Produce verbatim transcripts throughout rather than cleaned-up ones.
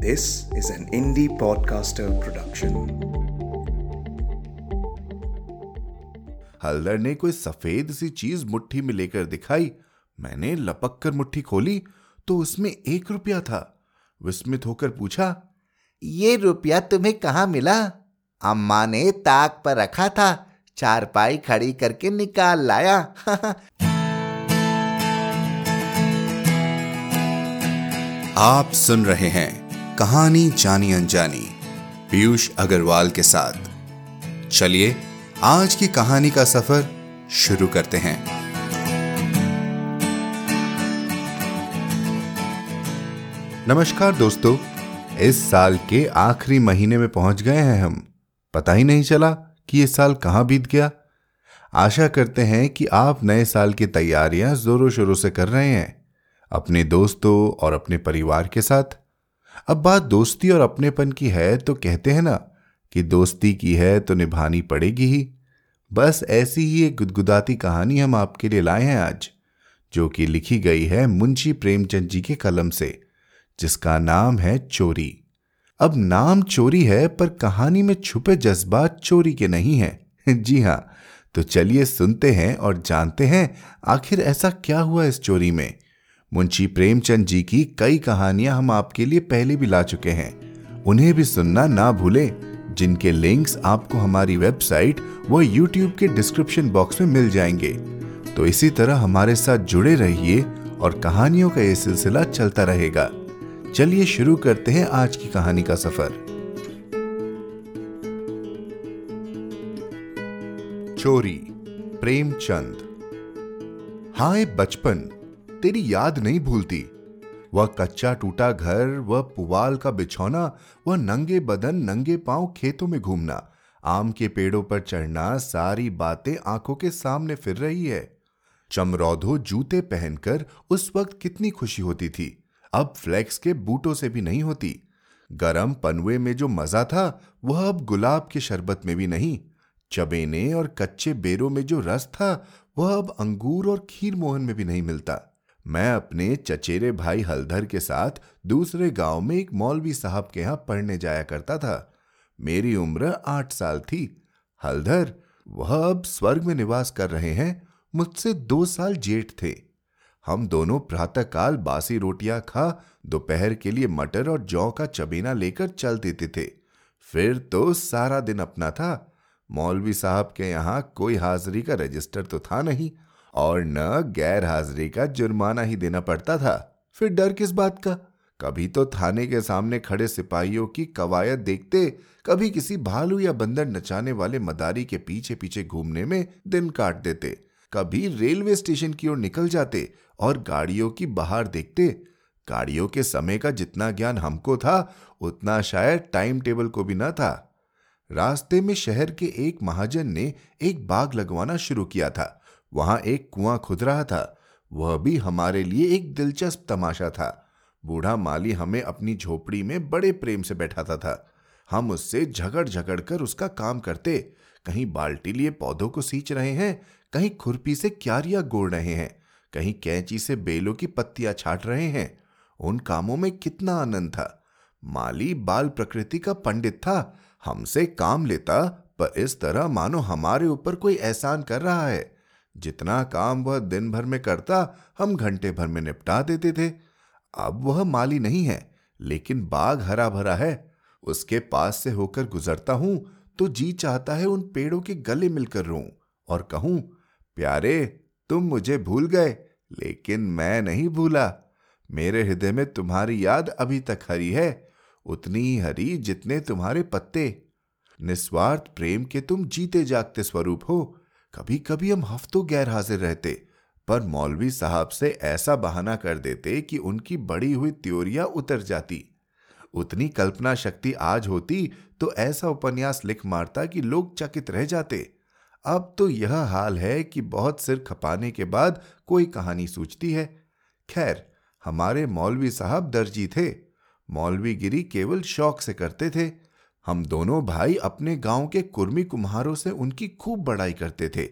This is an Indy Podcaster production. Haldar ने कोई सफेद सी चीज मुट्ठी में लेकर दिखाई। मैंने लपक कर मुट्ठी खोली तो उसमें एक रुपया था। विस्मित होकर पूछा, ये रुपया तुम्हें कहाँ मिला? अम्मा ने ताक पर रखा था, चारपाई खड़ी करके निकाल लाया। आप सुन रहे हैं कहानी जानी अनजानी पीयूष अग्रवाल के साथ। चलिए आज की कहानी का सफर शुरू करते हैं। नमस्कार दोस्तों, इस साल के आखिरी महीने में पहुंच गए हैं हम। पता ही नहीं चला कि ये साल कहाँ बीत गया। आशा करते हैं कि आप नए साल की तैयारियां जोरों शोरों से कर रहे हैं, अपने दोस्तों और अपने परिवार के साथ। अब बात दोस्ती और अपनेपन की है तो कहते हैं ना कि दोस्ती की है तो निभानी पड़ेगी ही। बस ऐसी ही एक गुदगुदाती कहानी हम आपके लिए लाए हैं आज, जो कि लिखी गई है मुंशी प्रेमचंद जी के कलम से, जिसका नाम है चोरी। अब नाम चोरी है पर कहानी में छुपे जज्बात चोरी के नहीं हैं। जी हाँ, तो चलिए सुनते हैं और जानते हैं आखिर ऐसा क्या हुआ इस चोरी में। मुंशी प्रेमचंद जी की कई कहानियां हम आपके लिए पहले भी ला चुके हैं, उन्हें भी सुनना ना भूलें, जिनके लिंक्स आपको हमारी वेबसाइट व यूट्यूब के डिस्क्रिप्शन बॉक्स में मिल जाएंगे। तो इसी तरह हमारे साथ जुड़े रहिए और कहानियों का ये सिलसिला चलता रहेगा। चलिए शुरू करते हैं आज की कहानी का सफर। चोरी, प्रेमचंद। हाय बचपन, तेरी याद नहीं भूलती। वह कच्चा टूटा घर, वह पुवाल का बिछौना, वह नंगे बदन नंगे पांव खेतों में घूमना, आम के पेड़ों पर चढ़ना, सारी बातें आंखों के सामने फिर रही है। चमरौधो जूते पहनकर उस वक्त कितनी खुशी होती थी, अब फ्लेक्स के बूटों से भी नहीं होती। गरम पनवे में जो मजा था वह अब गुलाब के शरबत में भी नहीं। चबेने और कच्चे बेरों में जो रस था वह अब अंगूर और खीर मोहन में भी नहीं मिलता। मैं अपने चचेरे भाई हलधर के साथ दूसरे गांव में एक मौलवी साहब के यहाँ पढ़ने जाया करता था। मेरी उम्र आठ साल थी। हलधर, वह अब स्वर्ग में निवास कर रहे हैं, मुझसे दो साल जेठ थे। हम दोनों प्रातःकाल बासी रोटियां खा दोपहर के लिए मटर और जौ का चबेना लेकर चल देते थे। फिर तो सारा दिन अपना था। मौलवी साहब के यहाँ कोई हाजिरी का रजिस्टर तो था नहीं और न गैर हाजिरी का जुर्माना ही देना पड़ता था। फिर डर किस बात का? कभी तो थाने के सामने खड़े सिपाहियों की कवायद देखते, कभी किसी भालू या बंदर नचाने वाले मदारी के पीछे पीछे घूमने में दिन काट देते, कभी रेलवे स्टेशन की ओर निकल जाते और गाड़ियों की बाहर देखते। गाड़ियों के समय का जितना ज्ञान हमको था उतना शायद टाइम टेबल को भी ना था। रास्ते में शहर के एक महाजन ने एक बाग लगवाना शुरू किया था। वहां एक कुआं खुद रहा था। वह भी हमारे लिए एक दिलचस्प तमाशा था। बूढ़ा माली हमें अपनी झोपड़ी में बड़े प्रेम से बैठाता था। हम उससे झगड़ झगड़ कर उसका काम करते, कहीं बाल्टी लिए पौधों को सींच रहे हैं, कहीं खुरपी से क्यारियां गोड़ रहे हैं, कहीं कैंची से बेलों की पत्तियां छाट रहे हैं। उन कामों में कितना आनंद था। माली बाल प्रकृति का पंडित था, हमसे काम लेता पर इस तरह मानो हमारे ऊपर कोई एहसान कर रहा है। जितना काम वह दिन भर में करता हम घंटे भर में निपटा देते थे। अब वह माली नहीं है, लेकिन बाग हरा भरा है। उसके पास से होकर गुजरता हूं तो जी चाहता है उन पेड़ों के गले मिलकर रोऊं और कहूं, प्यारे तुम मुझे भूल गए लेकिन मैं नहीं भूला। मेरे हृदय में तुम्हारी याद अभी तक हरी है, उतनी ही हरी जितने तुम्हारे पत्ते। निस्वार्थ प्रेम के तुम जीते जागते स्वरूप हो। कभी कभी हम हफ्तों गैर हाजिर रहते पर मौलवी साहब से ऐसा बहाना कर देते कि उनकी बड़ी हुई त्योरियां उतर जाती। उतनी कल्पना शक्ति आज होती तो ऐसा उपन्यास लिख मारता कि लोग चकित रह जाते। अब तो यह हाल है कि बहुत सिर खपाने के बाद कोई कहानी सूझती है। खैर, हमारे मौलवी साहब दर्जी थे। मौलवीगिरी केवल शौक से करते थे। हम दोनों भाई अपने गांव के कुर्मी कुम्हारों से उनकी खूब बड़ाई करते थे।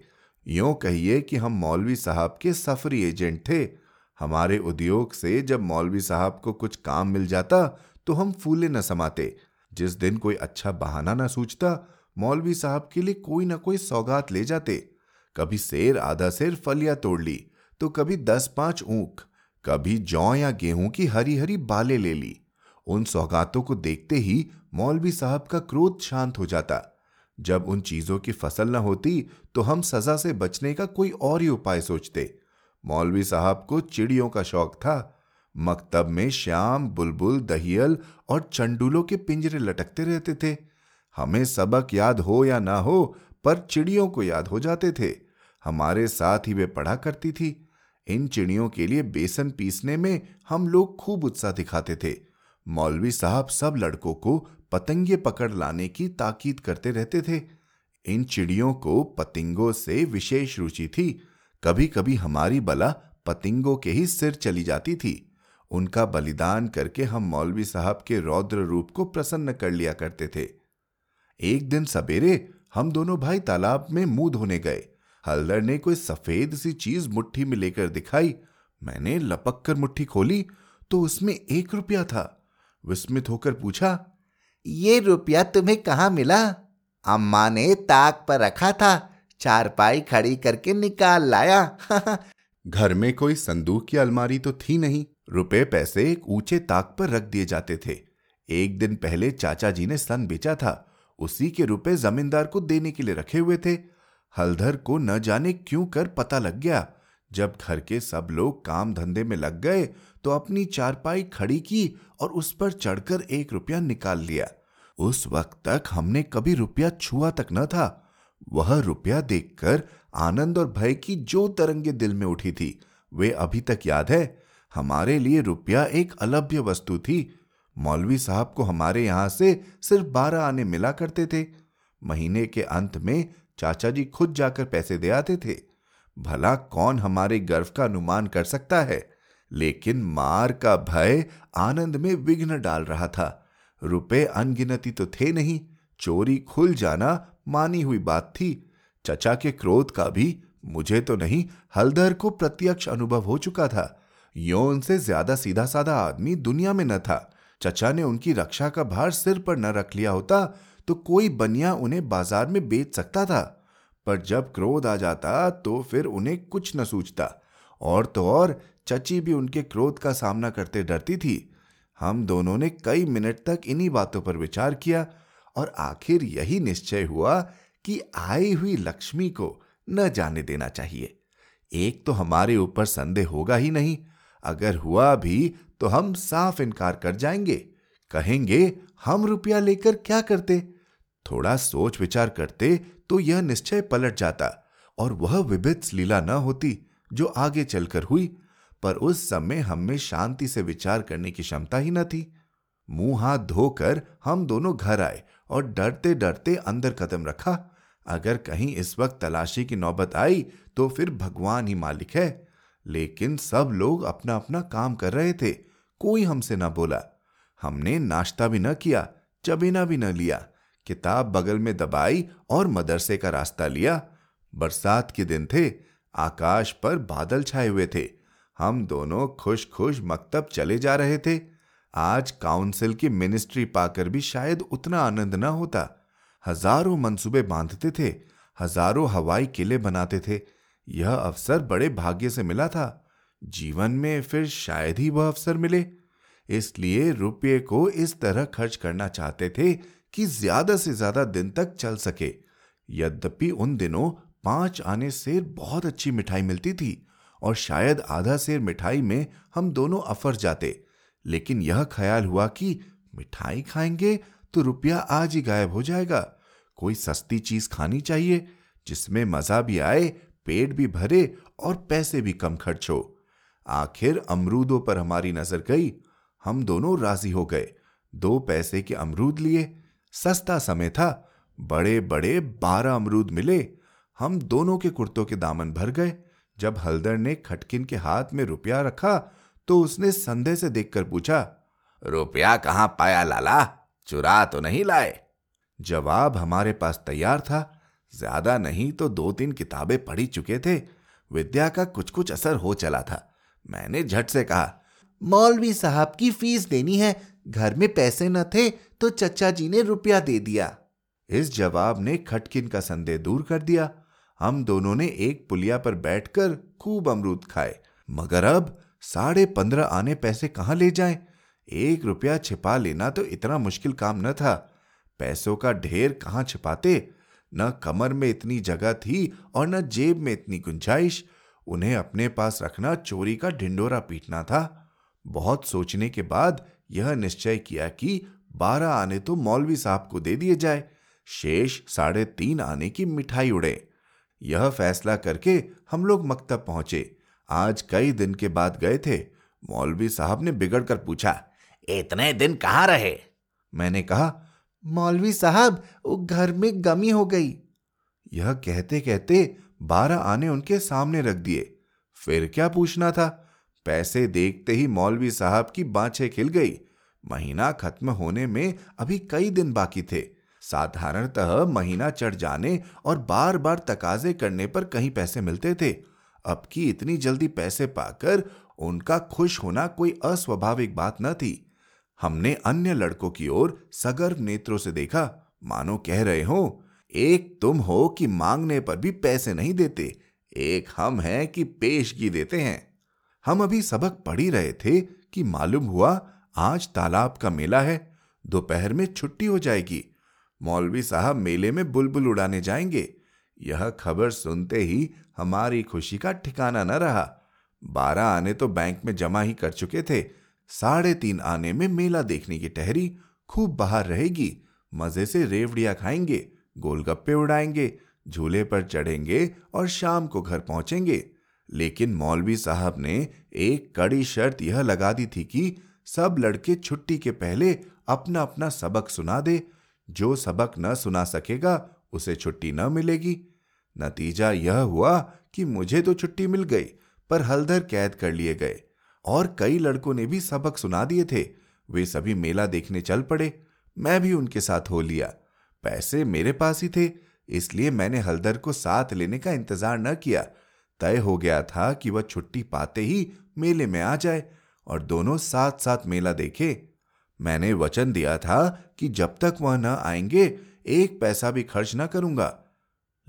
यूं कहिए कि हम मौलवी साहब के सफरी एजेंट थे। हमारे उद्योग से जब मौलवी साहब को कुछ काम मिल जाता तो हम फूले न समाते। जिस दिन कोई अच्छा बहाना न सूझता, मौलवी साहब के लिए कोई ना कोई सौगात ले जाते। कभी शेर आधा शेर फलिया तोड़ ली, तो कभी दस पांच ऊंख, कभी जौ या गेहूं की हरी हरी बालें ले ली। उन सौगातों को देखते ही मौलवी साहब का क्रोध शांत हो जाता। जब उन चीजों की फसल न होती तो हम सजा से बचने का कोई और ही उपाय सोचते। मौलवी साहब को चिड़ियों का शौक था। मकतब में श्याम, बुलबुल, दहियल और चंडूलों के पिंजरे लटकते रहते थे। हमें सबक याद हो या ना हो, पर चिड़ियों को याद हो जाते थे। हमारे साथ ही वे पढ़ा करती थी। इन चिड़ियों के लिए बेसन पीसने में हम लोग खूब उत्साह दिखाते थे। मौलवी साहब सब लड़कों को पतंगे पकड़ लाने की ताकीद करते रहते थे। इन चिड़ियों को पतंगों से विशेष रुचि थी। कभी कभी हमारी बला पतंगों के ही सिर चली जाती थी। उनका बलिदान करके हम मौलवी साहब के रौद्र रूप को प्रसन्न कर लिया करते थे। एक दिन सवेरे हम दोनों भाई तालाब में मुंह धोने गए। हल्दर ने कोई सफेद सी चीज मुट्ठी में लेकर दिखाई। मैंने लपक कर मुट्ठी खोली तो उसमें एक रुपया था। विस्मित होकर पूछा, ये रुपया तुम्हें कहाँ मिला? अम्मा ने ताक पर रखा था, चारपाई खड़ी करके निकाल लाया। घर में कोई संदूक की अलमारी तो थी नहीं। रुपए पैसे एक ऊंचे ताक पर रख दिए जाते थे। एक दिन पहले चाचा जी ने सन बेचा था। उसी के रुपए जमींदार को देने के लिए रखे हुए थे। हलधर को न जाने क्यों कर पता लग गया। जब घर के सब लोग काम धंधे में लग गए तो अपनी चारपाई खड़ी की और उस पर चढ़कर एक रुपया निकाल लिया। उस वक्त तक हमने कभी रुपया छुआ तक न था। वह रुपया देखकर आनंद और भय की जो तरंगे दिल में उठी थी, वे अभी तक याद है। हमारे लिए रुपया एक अलभ्य वस्तु थी। मौलवी साहब को हमारे यहाँ से सिर्फ बारह आने मिला करते थे। महीने के अंत में चाचा जी खुद जाकर पैसे दे आते थे। भला कौन हमारे गर्व का अनुमान कर सकता है, लेकिन मार का भय आनंद में विघ्न डाल रहा था। रुपए अनगिनती तो थे नहीं, चोरी खुल जाना मानी हुई बात थी। चचा के क्रोध का भी मुझे तो नहीं, हलधर को प्रत्यक्ष अनुभव हो चुका था। यों उनसे ज्यादा सीधा साधा आदमी दुनिया में न था। चचा ने उनकी रक्षा का भार सिर पर न रख लिया होता तो कोई बनिया उन्हें बाजार में बेच सकता था, पर जब क्रोध आ जाता तो फिर उन्हें कुछ न सूझता। और तो और चची भी उनके क्रोध का सामना करते डरती थी। हम दोनों ने कई मिनट तक इन्हीं बातों पर विचार किया और आखिर यही निश्चय हुआ कि आई हुई लक्ष्मी को न जाने देना चाहिए। एक तो हमारे ऊपर संदेह होगा ही नहीं, अगर हुआ भी तो हम साफ इनकार कर जाएंगे। कहेंगे हम रुपया लेकर क्या करते। थोड़ा सोच विचार करते तो यह निश्चय पलट जाता और वह विभत्स लीला न होती जो आगे चलकर हुई। पर उस समय हमें शांति से विचार करने की क्षमता ही न थी। मुंह हाथ धोकर हम दोनों घर आए और डरते डरते अंदर कदम रखा। अगर कहीं इस वक्त तलाशी की नौबत आई तो फिर भगवान ही मालिक है। लेकिन सब लोग अपना अपना काम कर रहे थे, कोई हमसे ना बोला। हमने नाश्ता भी न किया, चबीना भी न लिया। किताब बगल में दबाई और मदरसे का रास्ता लिया। बरसात के दिन थे, आकाश पर बादल छाए हुए थे। हम दोनों खुश खुश मकतब चले जा रहे थे। आज काउंसिल की मिनिस्ट्री पाकर भी शायद उतना आनंद न होता। हजारों मंसूबे बांधते थे, हजारों हवाई किले बनाते थे। यह अवसर बड़े भाग्य से मिला था। जीवन में फिर शायद ही वह अवसर मिले। इसलिए रुपये को इस तरह खर्च करना चाहते थे कि ज्यादा से ज्यादा दिन तक चल सके। यद्यपि उन दिनों पांच आने सेर बहुत अच्छी मिठाई मिलती थी और शायद आधा सेर मिठाई में हम दोनों अफर जाते, लेकिन यह ख्याल हुआ कि मिठाई खाएंगे तो रुपया आज ही गायब हो जाएगा। कोई सस्ती चीज खानी चाहिए जिसमें मजा भी आए, पेट भी भरे और पैसे भी कम खर्च हो। आखिर अमरूदों पर हमारी नजर गई। हम दोनों राजी हो गए। दो पैसे के अमरूद लिए। सस्ता समय था। बड़े बड़े बारह अमरूद मिले। हम दोनों के कुर्तों के दामन भर गए। जब हलदर ने खटकिन के हाथ में रुपया रखा तो उसने संदेह से देखकर पूछा, रुपया कहाँ पाया लाला, चुरा तो नहीं लाए? जवाब हमारे पास तैयार था। ज्यादा नहीं तो दो तीन किताबें पढ़ी चुके थे। विद्या का कुछ कुछ असर हो चला था। मैंने झट से कहा, मौलवी साहब की फीस देनी है, घर में पैसे न थे तो चचा जी ने रुपया दे दिया। इस जवाब ने खटकिन का संदेह दूर कर दिया। हम दोनों ने एक पुलिया पर बैठकर खूब अमरूद खाए, मगर अब साढ़े पंद्रह आने पैसे कहाँ ले जाएं? एक रुपया छिपा लेना तो इतना मुश्किल काम न था, पैसों का ढेर कहाँ छिपाते। न कमर में इतनी जगह थी और न जेब में इतनी गुंजाइश। उन्हें अपने पास रखना चोरी का ढिंडोरा पीटना था। बहुत सोचने के बाद यह निश्चय किया कि बारह आने तो मौलवी साहब को दे दिए जाए, शेष साढ़े तीन आने की मिठाई उड़े। यह फैसला करके हम लोग मकतब पहुंचे। आज कई दिन के बाद गए थे। मौलवी साहब ने बिगड़ कर पूछा, इतने दिन कहाँ रहे? मैंने कहा, मौलवी साहब वो घर में गमी हो गई। यह कहते कहते बारह आने उनके सामने रख दिए। फिर क्या पूछना था। पैसे देखते ही मौलवी साहब की बाँछें खिल गई। महीना खत्म होने में अभी कई दिन बाकी थे। साधारणतः महीना चढ़ जाने और बार बार तकाजे करने पर कहीं पैसे मिलते थे। अब की इतनी जल्दी पैसे पाकर उनका खुश होना कोई अस्वाभाविक बात न थी। हमने अन्य लड़कों की ओर सगर्व नेत्रों से देखा, मानो कह रहे हो, एक तुम हो कि मांगने पर भी पैसे नहीं देते, एक हम हैं कि पेशगी देते हैं। हम अभी सबक पढ़ ही रहे थे कि मालूम हुआ आज तालाब का मेला है, दोपहर में छुट्टी हो जाएगी, मौलवी साहब मेले में बुलबुल उड़ाने जाएंगे। यह खबर सुनते ही हमारी खुशी का ठिकाना न रहा। बारह आने तो बैंक में जमा ही कर चुके थे, साढ़े तीन आने में मेला देखने की टहरी खूब बाहर रहेगी। मजे से रेवड़ियाँ खाएंगे, गोलगप्पे उड़ाएंगे, झूले पर चढ़ेंगे और शाम को घर पहुँचेंगे। लेकिन मौलवी साहब ने एक कड़ी शर्त यह लगा दी थी कि सब लड़के छुट्टी के पहले अपना अपना सबक सुना दे, जो सबक न सुना सकेगा उसे छुट्टी न मिलेगी। नतीजा यह हुआ कि मुझे तो छुट्टी मिल गई, पर हलधर कैद कर लिए गए और कई लड़कों ने भी सबक सुना दिए थे। वे सभी मेला देखने चल पड़े, मैं भी उनके साथ हो लिया। पैसे मेरे पास ही थे, इसलिए मैंने हलधर को साथ लेने का इंतजार न किया। तय हो गया था कि वह छुट्टी पाते ही मेले में आ जाए और दोनों साथ साथ मेला देखे। मैंने वचन दिया था कि जब तक वह न आएंगे एक पैसा भी खर्च न करूंगा।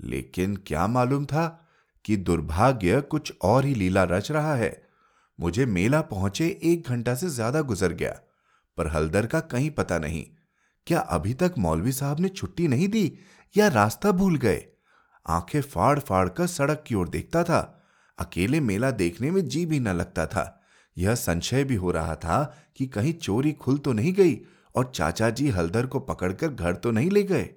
लेकिन क्या मालूम था कि दुर्भाग्य कुछ और ही लीला रच रहा है। मुझे मेला पहुंचे एक घंटा से ज्यादा गुजर गया, पर हलदर का कहीं पता नहीं। क्या अभी तक मौलवी साहब ने छुट्टी नहीं दी या रास्ता भूल गए। आंखें फाड़ फाड़ कर सड़क की ओर देखता था। अकेले मेला देखने में जी भी न लगता था। यह संशय भी हो रहा था कि कहीं चोरी खुल तो नहीं गई और चाचा जी हलदर को पकड़कर घर तो नहीं ले गए।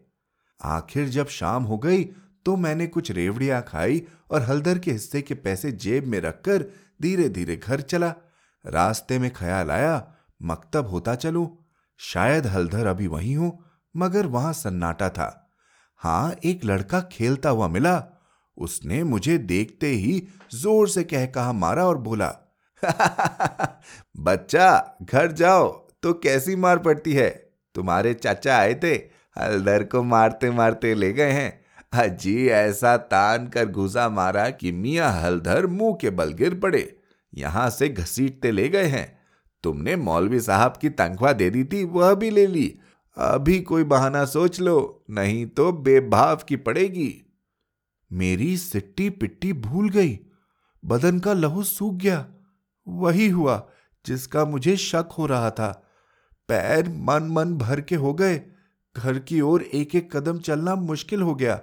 आखिर जब शाम हो गई तो मैंने कुछ रेवड़ियां खाई और हलदर के हिस्से के पैसे जेब में रखकर धीरे धीरे घर चला। रास्ते में ख्याल आया, मकतब होता चलूं, शायद हलदर अभी वहीं हो, मगर वहां सन्नाटा था। हाँ, एक लड़का खेलता हुआ मिला। उसने मुझे देखते ही जोर से कहकहा मारा और बोला, बच्चा घर जाओ तो कैसी मार पड़ती है। तुम्हारे चाचा आए थे, हलदर को मारते मारते ले गए हैं। अजी ऐसा तान कर घुसा मारा कि मियाँ हलधर मुंह के बल गिर पड़े, यहाँ से घसीटते ले गए हैं। तुमने मौलवी साहब की तनख्वाह दे दी थी, वह भी ले ली। अभी कोई बहाना सोच लो, नहीं तो बेभाव की पड़ेगी। मेरी सिट्टी पिट्टी भूल गई, बदन का लहू सूख गया। वही हुआ जिसका मुझे शक हो रहा था। पैर मन मन भर के हो गए। घर की ओर एक एक कदम चलना मुश्किल हो गया।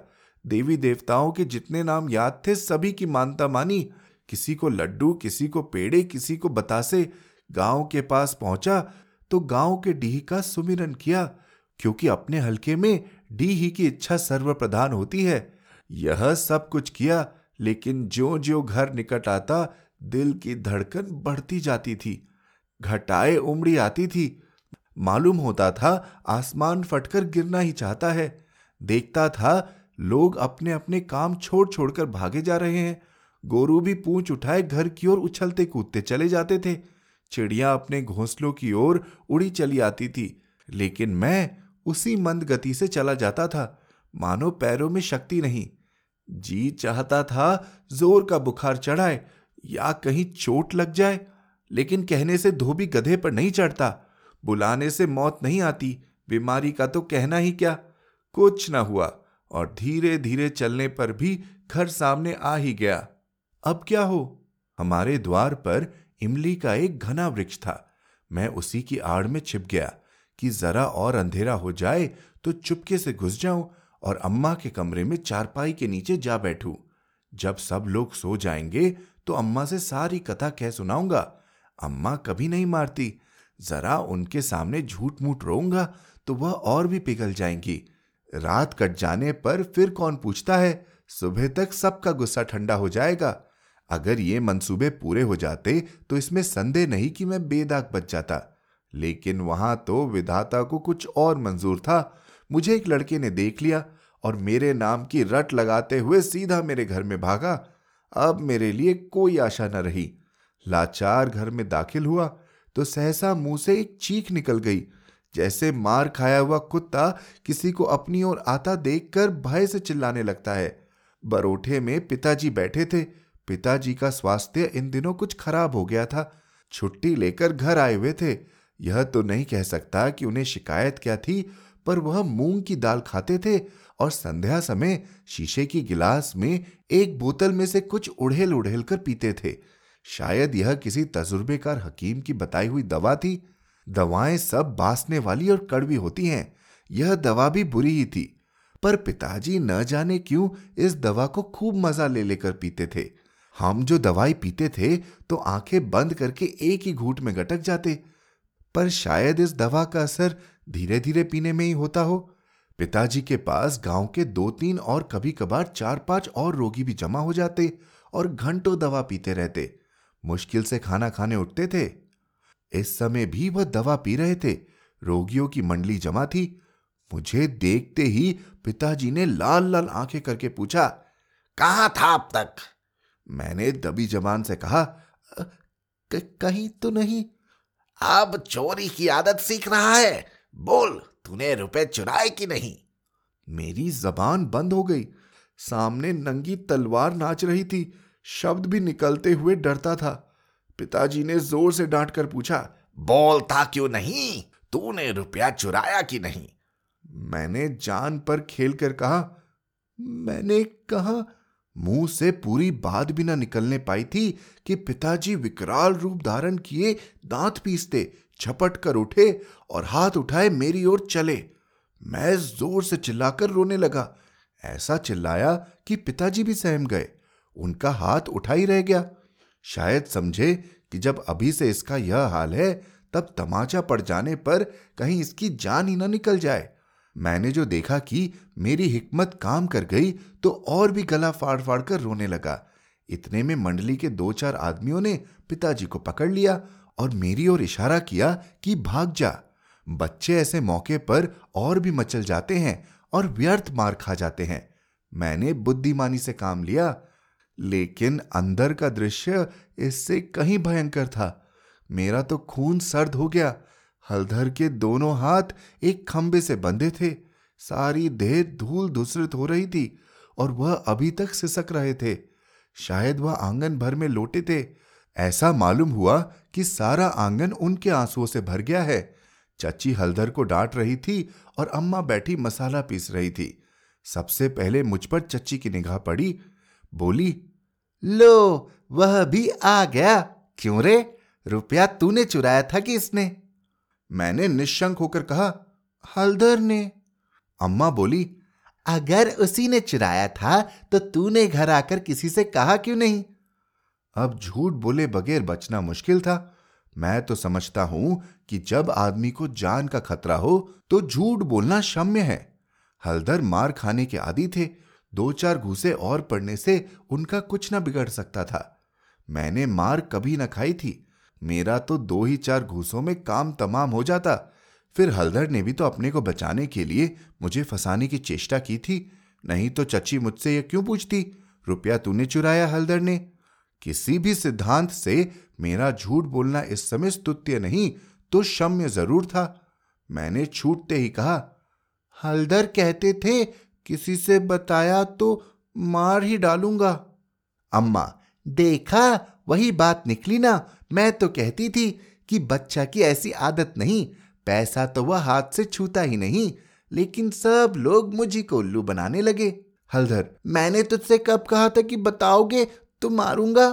देवी देवताओं के जितने नाम याद थे सभी की मानता मानी। किसी को लड्डू, किसी को पेड़े, किसी को बतासे। गांव के पास पहुंचा तो गांव के डीही का सुमिरन किया, क्योंकि अपने हलके में डीही की इच्छा सर्वप्रधान होती है। यह सब कुछ किया, लेकिन ज्यों ज्यों घर निकट आता दिल की धड़कन बढ़ती जाती थी, घटाए उमड़ी आती थी। मालूम होता था आसमान फटकर गिरना ही चाहता है। देखता था लोग अपने अपने काम छोड़ छोड़कर भागे जा रहे हैं। गोरू भी पूंछ उठाए घर की ओर उछलते कूदते चले जाते थे। चिड़िया अपने घोंसलों की ओर उड़ी चली आती थी, लेकिन मैं उसी मंद गति से चला जाता था, मानो पैरों में शक्ति नहीं। जी चाहता था जोर का बुखार चढ़ाए या कहीं चोट लग जाए, लेकिन कहने से धोबी गधे पर नहीं चढ़ता। बुलाने से मौत नहीं आती, बीमारी का तो कहना ही क्या। कुछ न हुआ और धीरे धीरे चलने पर भी घर सामने आ ही गया। अब क्या हो। हमारे द्वार पर इमली का एक घना वृक्ष था। मैं उसी की आड़ में छिप गया कि जरा और अंधेरा हो जाए तो चुपके से घुस जाऊं और अम्मा के कमरे में चारपाई के नीचे जा बैठूं। जब सब लोग सो जाएंगे तो अम्मा से सारी कथा कह सुनाऊंगा। अम्मा कभी नहीं मारती। जरा उनके सामने झूठ मूठ रोऊंगा तो वह और भी पिघल जाएंगी। रात कट जाने पर फिर कौन पूछता है, सुबह तक सबका गुस्सा ठंडा हो जाएगा। अगर ये मंसूबे पूरे हो जाते तो इसमें संदेह नहीं कि मैं बेदाग बच जाता, लेकिन वहां तो विधाता को कुछ और मंजूर था। मुझे एक लड़के ने देख लिया और मेरे नाम की रट लगाते हुए सीधा मेरे घर में भागा। अब मेरे लिए कोई आशा न रही। लाचार घर में दाखिल हुआ तो सहसा मुंह से एक चीख निकल गई, जैसे मार खाया हुआ कुत्ता किसी को अपनी ओर आता देखकर भय से चिल्लाने लगता है। बरोठे में पिताजी बैठे थे। पिताजी का स्वास्थ्य इन दिनों कुछ खराब हो गया था। छुट्टी लेकर घर आए हुए थे। यह तो नहीं कह सकता कि उन्हें शिकायत क्या थी, पर वह मूंग की दाल खाते थे और संध्या समय शीशे की गिलास में एक बोतल में से कुछ उड़ेल उड़ेल कर पीते थे। शायद यह किसी तजुर्बेकार हकीम की बताई हुई दवा थी। दवाएं सब बासने वाली और कड़वी होती हैं। यह दवा भी बुरी ही थी, पर पिताजी न जाने क्यों इस दवा को खूब मजा ले लेकर पीते थे। हम जो दवाई पीते थे तो आंखें बंद करके एक ही घूंट में गटक जाते, पर शायद इस दवा का असर धीरे धीरे पीने में ही होता हो। पिताजी के पास गांव के दो तीन और कभी कभार चार पांच और रोगी भी जमा हो जाते और घंटों दवा पीते रहते। मुश्किल से खाना खाने उठते थे। इस समय भी वह दवा पी रहे थे। रोगियों की मंडली जमा थी। मुझे देखते ही पिताजी ने लाल लाल आंखें करके पूछा, कहाँ था अब तक? मैंने दबी जबान से कहा, कहीं तो नहीं। अब चोरी की आदत सीख रहा है, बोल तूने रुपए चुराए कि नहीं? मेरी जबान बंद हो गई। सामने नंगी तलवार नाच रही थी। शब्द भी निकलते हुए डरता था। पिताजी ने जोर से डांट कर पूछा, बोलता क्यों नहीं, तूने रुपया चुराया कि नहीं? मैंने जान पर खेल कर कहा, मैंने कहा। मुंह से पूरी बात भी ना निकलने पाई थी कि पिताजी विकराल रूप धारण किए दांत पीसते झपट कर उठे और हाथ उठाए मेरी ओर चले। मैं जोर से चिल्लाकर रोने लगा। ऐसा चिल्लाया कि पिताजी भी सहम गए। उनका हाथ उठा ही रह गया। शायद समझे कि जब अभी से इसका यह हाल है तब तमाचा पड़ जाने पर कहीं इसकी जान ही ना निकल जाए। मैंने जो देखा कि मेरी हिकमत काम कर गई तो और भी गला फाड़ फाड़ कर रोने लगा। इतने में मंडली के दो चार आदमियों ने पिताजी को पकड़ लिया और मेरी ओर इशारा किया कि भाग जा। बच्चे ऐसे मौके पर और भी मचल जाते हैं और व्यर्थ मार खा जाते हैं। मैंने बुद्धिमानी से काम लिया, लेकिन अंदर का दृश्य इससे कहीं भयंकर था। मेरा तो खून सर्द हो गया। हलधर के दोनों हाथ एक खंबे से बंधे थे। सारी देह धूल धूसरित हो रही थी और वह अभी तक सिसक रहे थे। शायद वह आंगन भर में लोटे थे। ऐसा मालूम हुआ कि सारा आंगन उनके आंसुओं से भर गया है। चाची हलधर को डांट रही थी और अम्मा बैठी मसाला पीस रही थी। सबसे पहले मुझ पर चाची की निगाह पड़ी। बोली, लो वह भी आ गया। क्यों रे, रुपया तूने चुराया था कि इसने? मैंने निशंक होकर कहा, हलधर ने। अम्मा बोली, अगर उसी ने चुराया था तो तूने घर आकर किसी से कहा क्यों नहीं? अब झूठ बोले बगैर बचना मुश्किल था। मैं तो समझता हूं कि जब आदमी को जान का खतरा हो तो झूठ बोलना क्षम्य है। हलधर मार खाने के आदी थे। दो चार घूसे और पड़ने से उनका कुछ ना बिगड़ सकता था। मैंने मार कभी ना खाई थी। मेरा तो दो ही चार घूसों में काम तमाम हो जाता। फिर हलधर ने भी तो अपने को बचाने के लिए मुझे फंसाने की चेष्टा की थी, नहीं तो चच्ची मुझसे यह क्यों पूछती, रुपया तूने चुराया हलधर ने? किसी भी सिद्धांत से मेरा झूठ बोलना इस समय स्तुत्य नहीं तो क्षम्य जरूर था। मैंने छूटते ही कहा, हलधर कहते थे किसी से बताया तो मार ही डालूंगा। अम्मा, देखा वही बात निकली ना, मैं तो कहती थी कि बच्चा की ऐसी आदत नहीं पैसा तो वह हाथ से छूता ही नहीं, लेकिन सब लोग मुझी को उल्लू बनाने लगे। हलधर, मैंने तुझसे कब कहा था कि बताओगे तो मारूंगा।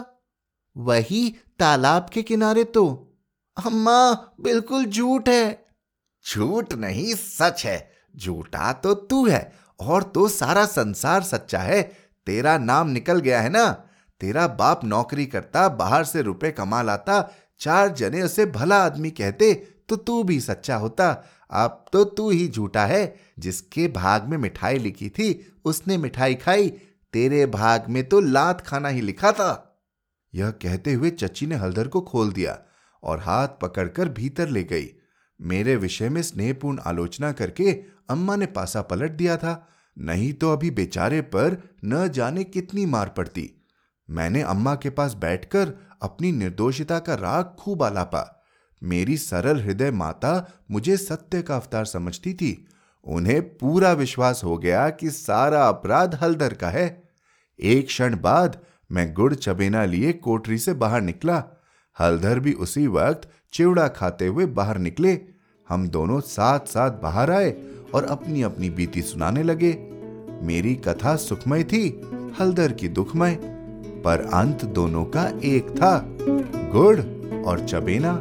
वही तालाब के किनारे तो। अम्मा, बिल्कुल झूठ है। झूठ नहीं, सच है। झूठा तो तू है और तो सारा संसार सच्चा है। तेरा नाम निकल गया है ना। तेरा बाप नौकरी करता, बाहर से रुपए कमा लाता, चार जने उसे भला आदमी कहते तो तू भी सच्चा होता। अब तो तू ही झूठा है। जिसके भाग में मिठाई लिखी थी उसने मिठाई खाई, तेरे भाग में तो लात खाना ही लिखा था। यह कहते हुए चच्ची ने हलधर को खोल दिया और हाथ पकड़कर भीतर ले गई। मेरे विषय में स्नेहपूर्ण आलोचना करके अम्मा ने पासा पलट दिया था, नहीं तो अभी बेचारे पर न जाने कितनी मार पड़ती। मैंने अम्मा के पास बैठकर अपनी निर्दोषिता का राग खूब आलापा। मेरी सरल हृदय माता मुझे सत्य का अवतार समझती थी। उन्हें पूरा विश्वास हो गया कि सारा अपराध हलधर का है। एक क्षण बाद मैं गुड़ चबेना लिए कोठरी से बाहर निकला। हलधर भी उसी वक्त चिवड़ा खाते हुए बाहर निकले। हम दोनों साथ साथ बाहर आए और अपनी अपनी बीती सुनाने लगे। मेरी कथा सुखमय थी, हलधर की दुखमय, पर अंत दोनों का एक था, गुड़ और चबेना।